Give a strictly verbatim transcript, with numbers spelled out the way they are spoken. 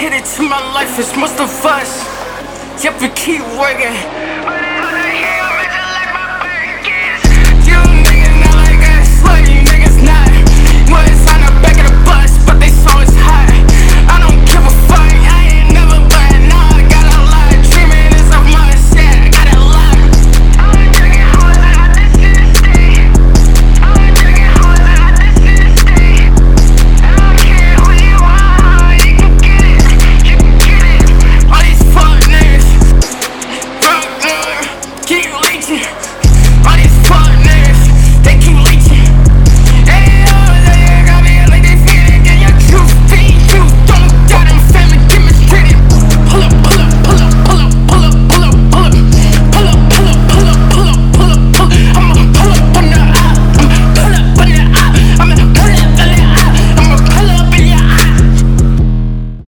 dedicated to my life, it's most of us. Yep, we keep working.